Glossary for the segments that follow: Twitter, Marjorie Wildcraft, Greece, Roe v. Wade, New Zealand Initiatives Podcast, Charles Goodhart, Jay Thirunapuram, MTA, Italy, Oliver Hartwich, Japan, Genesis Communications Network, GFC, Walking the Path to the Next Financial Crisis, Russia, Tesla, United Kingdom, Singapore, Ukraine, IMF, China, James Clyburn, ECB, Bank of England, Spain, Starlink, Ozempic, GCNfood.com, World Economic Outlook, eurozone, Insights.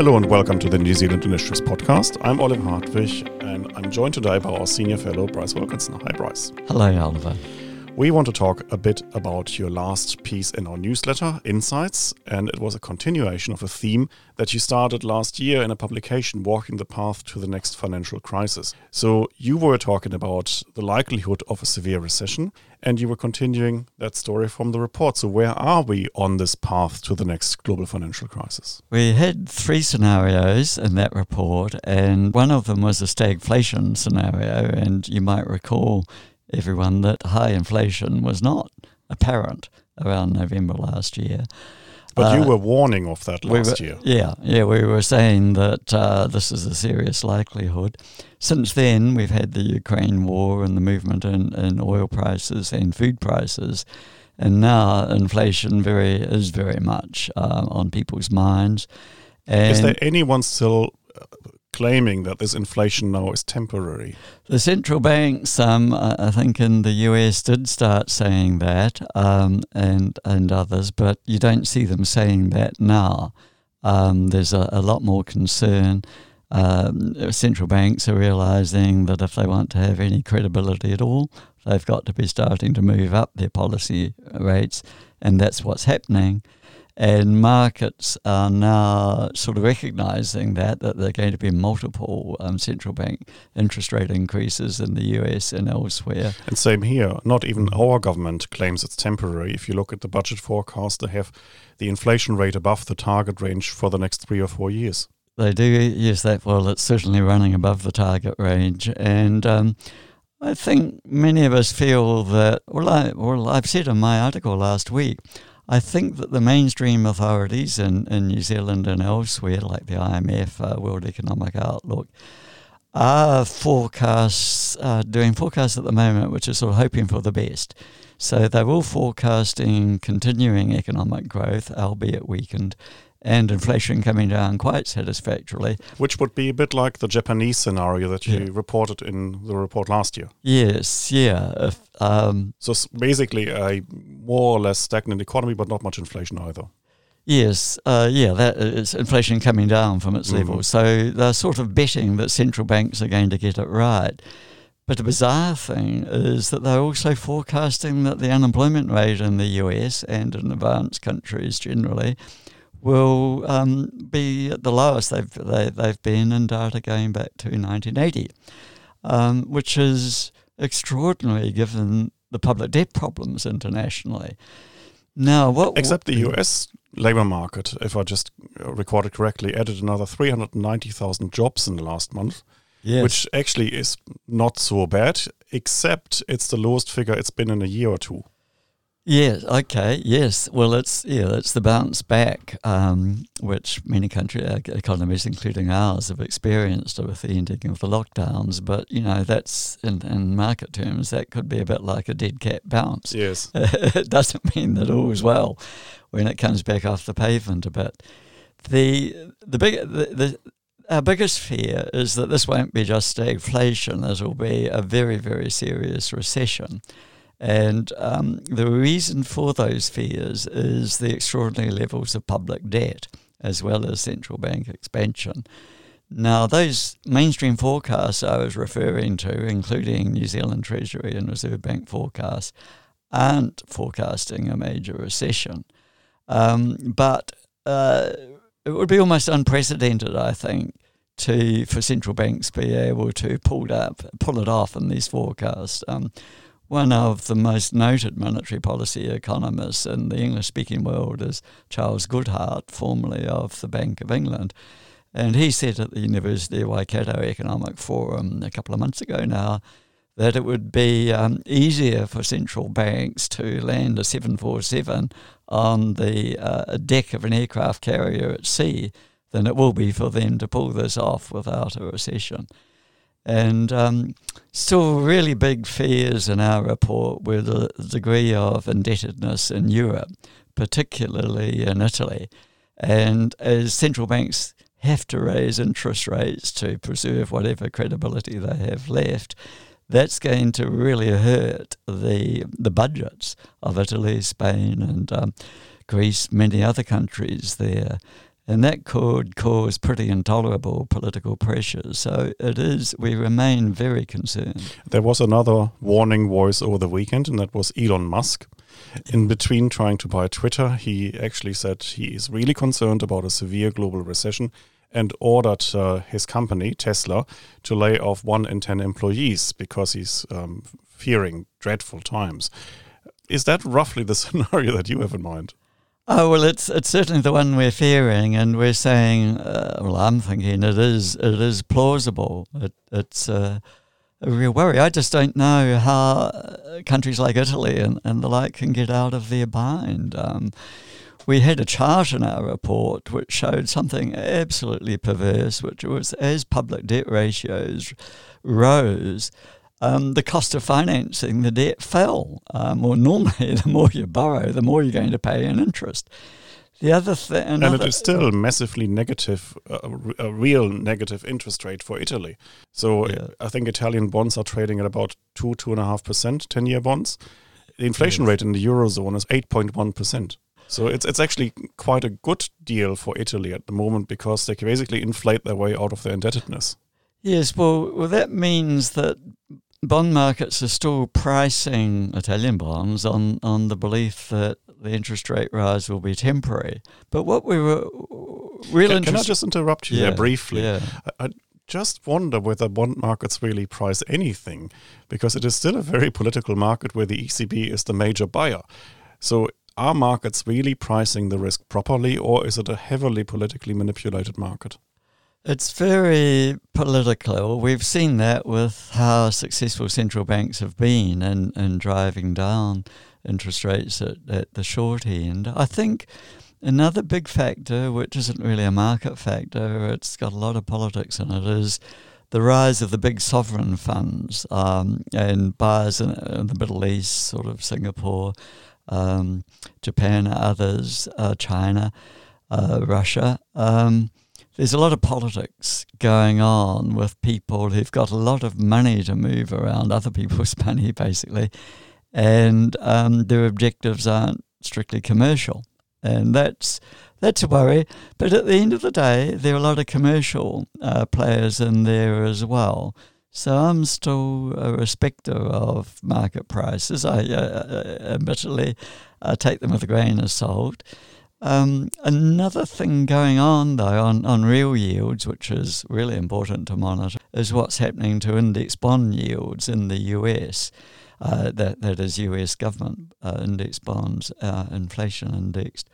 Hello and welcome to the New Zealand Initiatives Podcast. I'm Oliver Hartwich and I'm joined today by our senior fellow, Bryce Wilkinson. Hi, Bryce. Hello, Oliver. We want to talk a bit about your last piece in our newsletter, Insights, and it was a continuation of a theme that you started last year in a publication, Walking the Path to the Next Financial Crisis. So you were talking about the likelihood of a severe recession, and you were continuing that story from the report. So where are we on this path to the next global financial crisis? We had three scenarios in that report, and one of them was a stagflation scenario, and you might recall everyone that high inflation was not apparent around November last year. But you were warning of that last year. We were saying that this is a serious likelihood. Since then, we've had the Ukraine war and the movement in oil prices and food prices. And now inflation is very much on people's minds. And is there anyone still claiming that this inflation now is temporary? The central banks, I think in the US, did start saying that and others, but you don't see them saying that now. There's a lot more concern. Central banks are realising that if they want to have any credibility at all, they've got to be starting to move up their policy rates, and that's what's happening. And markets are now sort of recognising that there are going to be multiple central bank interest rate increases in the US and elsewhere. And same here. Not even our government claims it's temporary. If you look at the budget forecast, they have the inflation rate above the target range for the next 3 or 4 years. They do, yes. It's certainly running above the target range. And I think many of us feel that, I've said in my article last week, I think that the mainstream authorities in New Zealand and elsewhere, like the IMF, World Economic Outlook, are doing forecasts at the moment, which is sort of hoping for the best. So they're all forecasting continuing economic growth, albeit weakened, and inflation coming down quite satisfactorily. Which would be a bit like the Japanese scenario that you reported in the report last year. Yes, yeah. So it's basically a more or less stagnant economy, but not much inflation either. Yes, that is inflation coming down from its level. So they're sort of betting that central banks are going to get it right. But the bizarre thing is that they're also forecasting that the unemployment rate in the US and in advanced countries generally will be at the lowest they've been in data going back to 1980, which is extraordinary given the public debt problems internationally. Now, except the US labour market, if I just recorded correctly, added another 390,000 jobs in the last month, which actually is not so bad, except it's the lowest figure it's been in a year or two. Yes. Okay. Yes. Well, it's the bounce back, which many country economies, including ours, have experienced with the ending of the lockdowns. But that's in market terms, that could be a bit like a dead cat bounce. Yes. It doesn't mean that all is well when it comes back off the pavement a bit. Our biggest fear is that this won't be just stagflation. This will be a very, very serious recession. And the reason for those fears is the extraordinary levels of public debt, as well as central bank expansion. Now, those mainstream forecasts I was referring to, including New Zealand Treasury and Reserve Bank forecasts, aren't forecasting a major recession. But it would be almost unprecedented, I think, for central banks be able to pull it off in these forecasts. One of the most noted monetary policy economists in the English-speaking world is Charles Goodhart, formerly of the Bank of England. And he said at the University of Waikato Economic Forum a couple of months ago now that it would be easier for central banks to land a 747 on the deck of an aircraft carrier at sea than it will be for them to pull this off without a recession. And still really big fears in our report were the degree of indebtedness in Europe, particularly in Italy. And as central banks have to raise interest rates to preserve whatever credibility they have left, that's going to really hurt the budgets of Italy, Spain and Greece, many other countries there. And that could cause pretty intolerable political pressure. So it is, we remain very concerned. There was another warning voice over the weekend, and that was Elon Musk. In between trying to buy Twitter, he actually said he is really concerned about a severe global recession and ordered his company, Tesla, to lay off 1 in 10 employees because he's fearing dreadful times. Is that roughly the scenario that you have in mind? Oh, well, it's certainly the one we're fearing, and we're saying, well, I'm thinking it is plausible. It's a real worry. I just don't know how countries like Italy and the like can get out of their bind. We had a chart in our report which showed something absolutely perverse, which was as public debt ratios rose, the cost of financing the debt fell. Well, normally, the more you borrow, the more you're going to pay in interest. The other thing, and it is still massively negative, a real negative interest rate for Italy. So yeah. I think Italian bonds are trading at about 2.5%, 10-year bonds. The inflation rate in the eurozone is 8.1%. So it's actually quite a good deal for Italy at the moment because they can basically inflate their way out of their indebtedness. Yes, well that means that bond markets are still pricing Italian bonds on the belief that the interest rate rise will be temporary. But what we were really can I just interrupt you there briefly? Yeah. I just wonder whether bond markets really price anything, because it is still a very political market where the ECB is the major buyer. So are markets really pricing the risk properly, or is it a heavily politically manipulated market? It's very political. We've seen that with how successful central banks have been in driving down interest rates at the short end. I think another big factor, which isn't really a market factor, it's got a lot of politics in it, is the rise of the big sovereign funds and buyers in the Middle East, sort of Singapore, Japan, others, China, Russia. There's a lot of politics going on with people who've got a lot of money to move around, other people's money basically, and their objectives aren't strictly commercial. And that's a worry. But at the end of the day, there are a lot of commercial players in there as well. So I'm still a respecter of market prices. I admittedly take them with a grain of salt. Another thing going on, though, on real yields, which is really important to monitor, is what's happening to index bond yields in the US. That is US government index bonds, inflation indexed.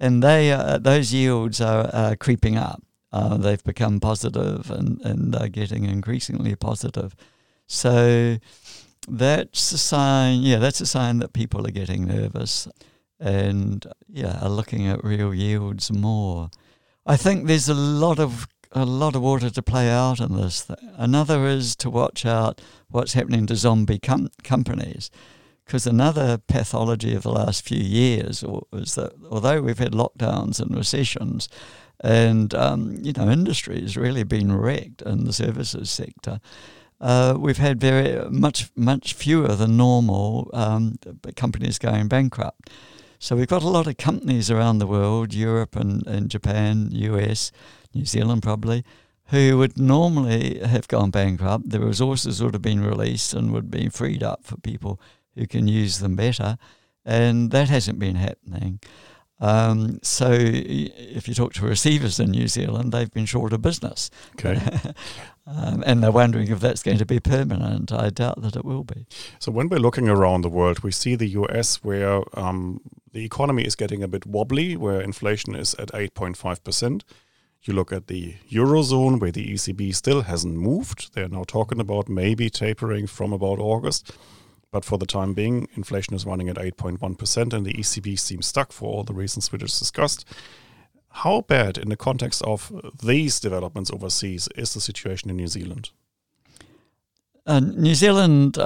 And those yields are creeping up. They've become positive and are getting increasingly positive. So that's a sign that people are getting nervous and are looking at real yields more. I think there's a lot of water to play out in this thing. Another is to watch out what's happening to zombie companies. Because another pathology of the last few years is that although we've had lockdowns and recessions, and industry has really been wrecked in the services sector, we've had very much fewer than normal companies going bankrupt. So we've got a lot of companies around the world, Europe and Japan, US, New Zealand probably, who would normally have gone bankrupt. The resources would have been released and would be freed up for people who can use them better, and that hasn't been happening. So if you talk to receivers in New Zealand, they've been short of business. Okay. And they're wondering if that's going to be permanent. I doubt that it will be. So when we're looking around the world, we see the US where the economy is getting a bit wobbly, where inflation is at 8.5%. You look at the eurozone, where the ECB still hasn't moved. They're now talking about maybe tapering from about August. But for the time being, inflation is running at 8.1%, and the ECB seems stuck for all the reasons we just discussed. How bad, in the context of these developments overseas, is the situation in New Zealand? New Zealand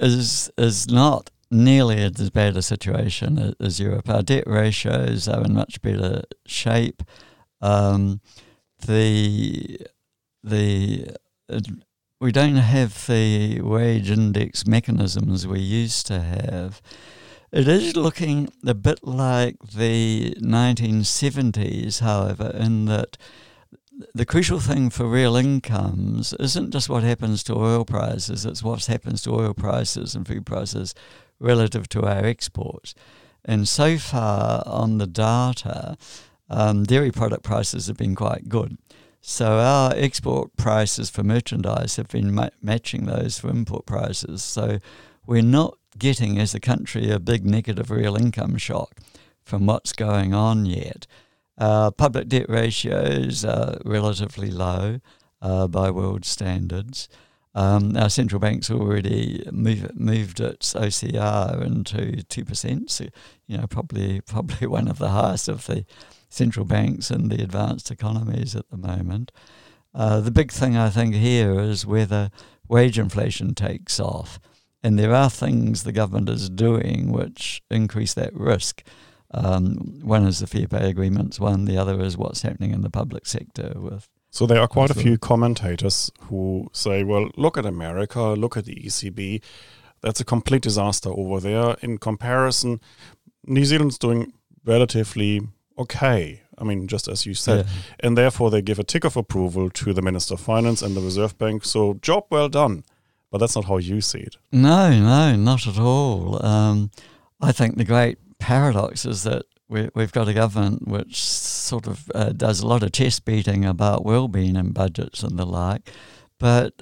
is not nearly as bad a situation as Europe. Our debt ratios are in much better shape. We don't have the wage index mechanisms we used to have. It is looking a bit like the 1970s, however, in that the crucial thing for real incomes isn't just what happens to oil prices, it's what happens to oil prices and food prices relative to our exports. And so far on the data, dairy product prices have been quite good. So our export prices for merchandise have been matching those for import prices. So we're not getting, as a country, a big negative real income shock from what's going on yet. Public debt ratios are relatively low by world standards. Our central bank's already moved its OCR into 2%, so probably one of the highest of the central banks in the advanced economies at the moment. The big thing I think here is whether wage inflation takes off, and there are things the government is doing which increase that risk. One is the fair pay agreements, the other is what's happening in the public sector with. So there are quite a few commentators who say, well, look at America, look at the ECB. That's a complete disaster over there. In comparison, New Zealand's doing relatively okay. I mean, just as you said. Yeah. And therefore, they give a tick of approval to the Minister of Finance and the Reserve Bank. So job well done. But that's not how you see it. No, not at all. I think the great paradox is that we've got a government which sort of does a lot of chest beating about well-being and budgets and the like, but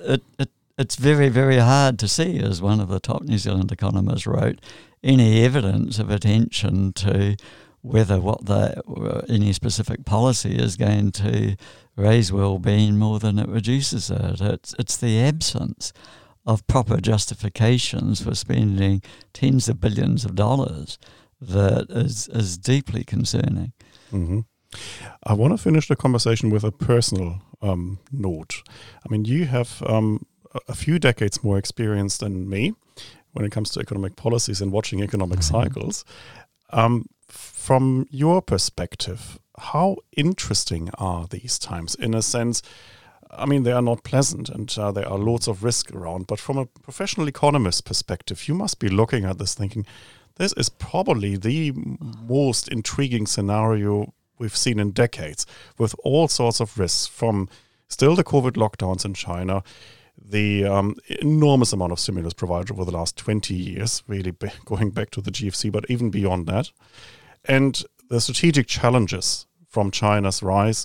it's very, very hard to see, as one of the top New Zealand economists wrote, any evidence of attention to whether any specific policy is going to raise well-being more than it reduces it. It's the absence of proper justifications for spending tens of billions of dollars that is deeply concerning. Mm-hmm. I want to finish the conversation with a personal note. I mean, you have a few decades more experience than me when it comes to economic policies and watching economic cycles. From your perspective, how interesting are these times? In a sense, I mean, they are not pleasant and there are loads of risk around, but from a professional economist perspective, you must be looking at this thinking, this is probably the most intriguing scenario we've seen in decades, with all sorts of risks, from still the COVID lockdowns in China, the enormous amount of stimulus provided over the last 20 years, really going back to the GFC, but even beyond that, and the strategic challenges from China's rise,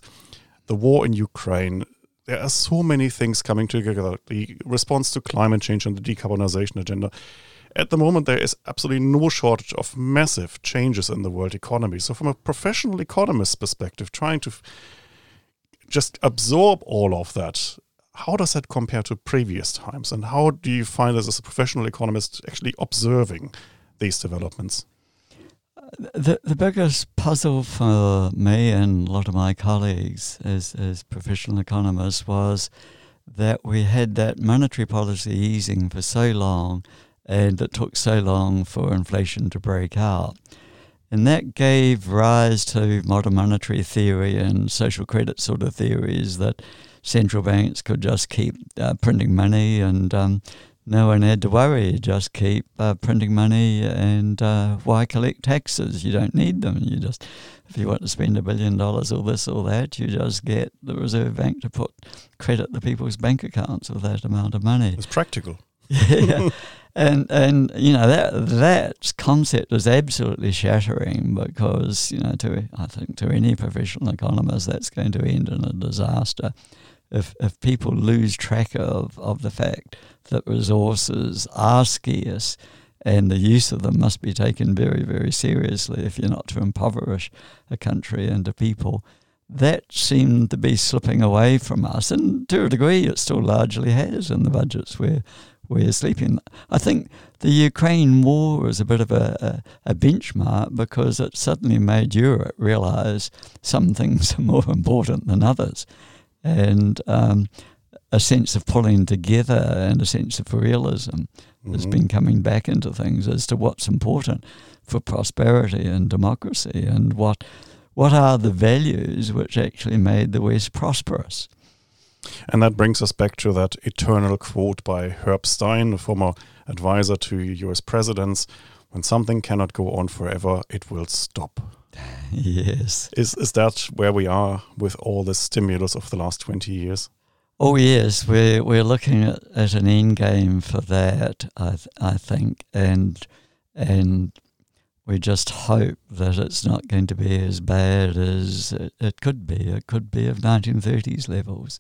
the war in Ukraine. There are so many things coming together, the response to climate change and the decarbonization agenda. At the moment, there is absolutely no shortage of massive changes in the world economy. So from a professional economist's perspective, trying to just absorb all of that, how does that compare to previous times? And how do you find this as a professional economist actually observing these developments? The biggest puzzle for me and a lot of my colleagues as professional economists was that we had that monetary policy easing for so long, and it took so long for inflation to break out. And that gave rise to modern monetary theory and social credit sort of theories that central banks could just keep printing money and no one had to worry, just keep printing money and why collect taxes? You don't need them. You just, if you want to spend $1 billion or this or that, you just get the Reserve Bank to put credit the people's bank accounts with that amount of money. It's practical. Yeah. And that concept is absolutely shattering because I think to any professional economist that's going to end in a disaster if people lose track of the fact that resources are scarce and the use of them must be taken very, very seriously if you're not to impoverish a country and a people. That seemed to be slipping away from us, and to a degree it still largely has in the budgets where we're sleeping. I think the Ukraine war is a bit of a benchmark because it suddenly made Europe realise some things are more important than others. And a sense of pulling together and a sense of realism has been coming back into things as to what's important for prosperity and democracy and what are the values which actually made the West prosperous. And that brings us back to that eternal quote by Herb Stein, a former advisor to U.S. presidents, when something cannot go on forever, it will stop. Yes. Is that where we are with all the stimulus of the last 20 years? Oh, yes. We're looking at an end game for that, I think. And we just hope that it's not going to be as bad as it could be. It could be of 1930s levels.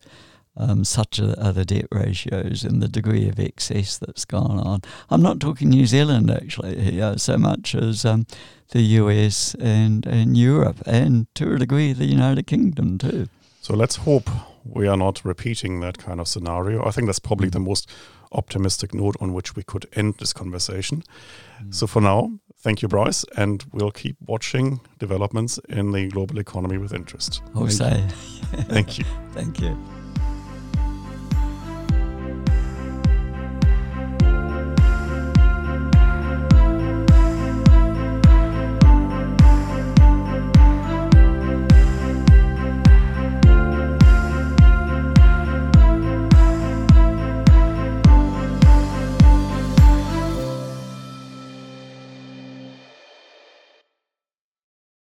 Such are the debt ratios and the degree of excess that's gone on. I'm not talking New Zealand actually here so much as the US and Europe and to a degree the United Kingdom too. So let's hope we are not repeating that kind of scenario. I think that's probably the most optimistic note on which we could end this conversation. So for now, thank you, Bryce, and we'll keep watching developments in the global economy with interest. Thank you. Thank you.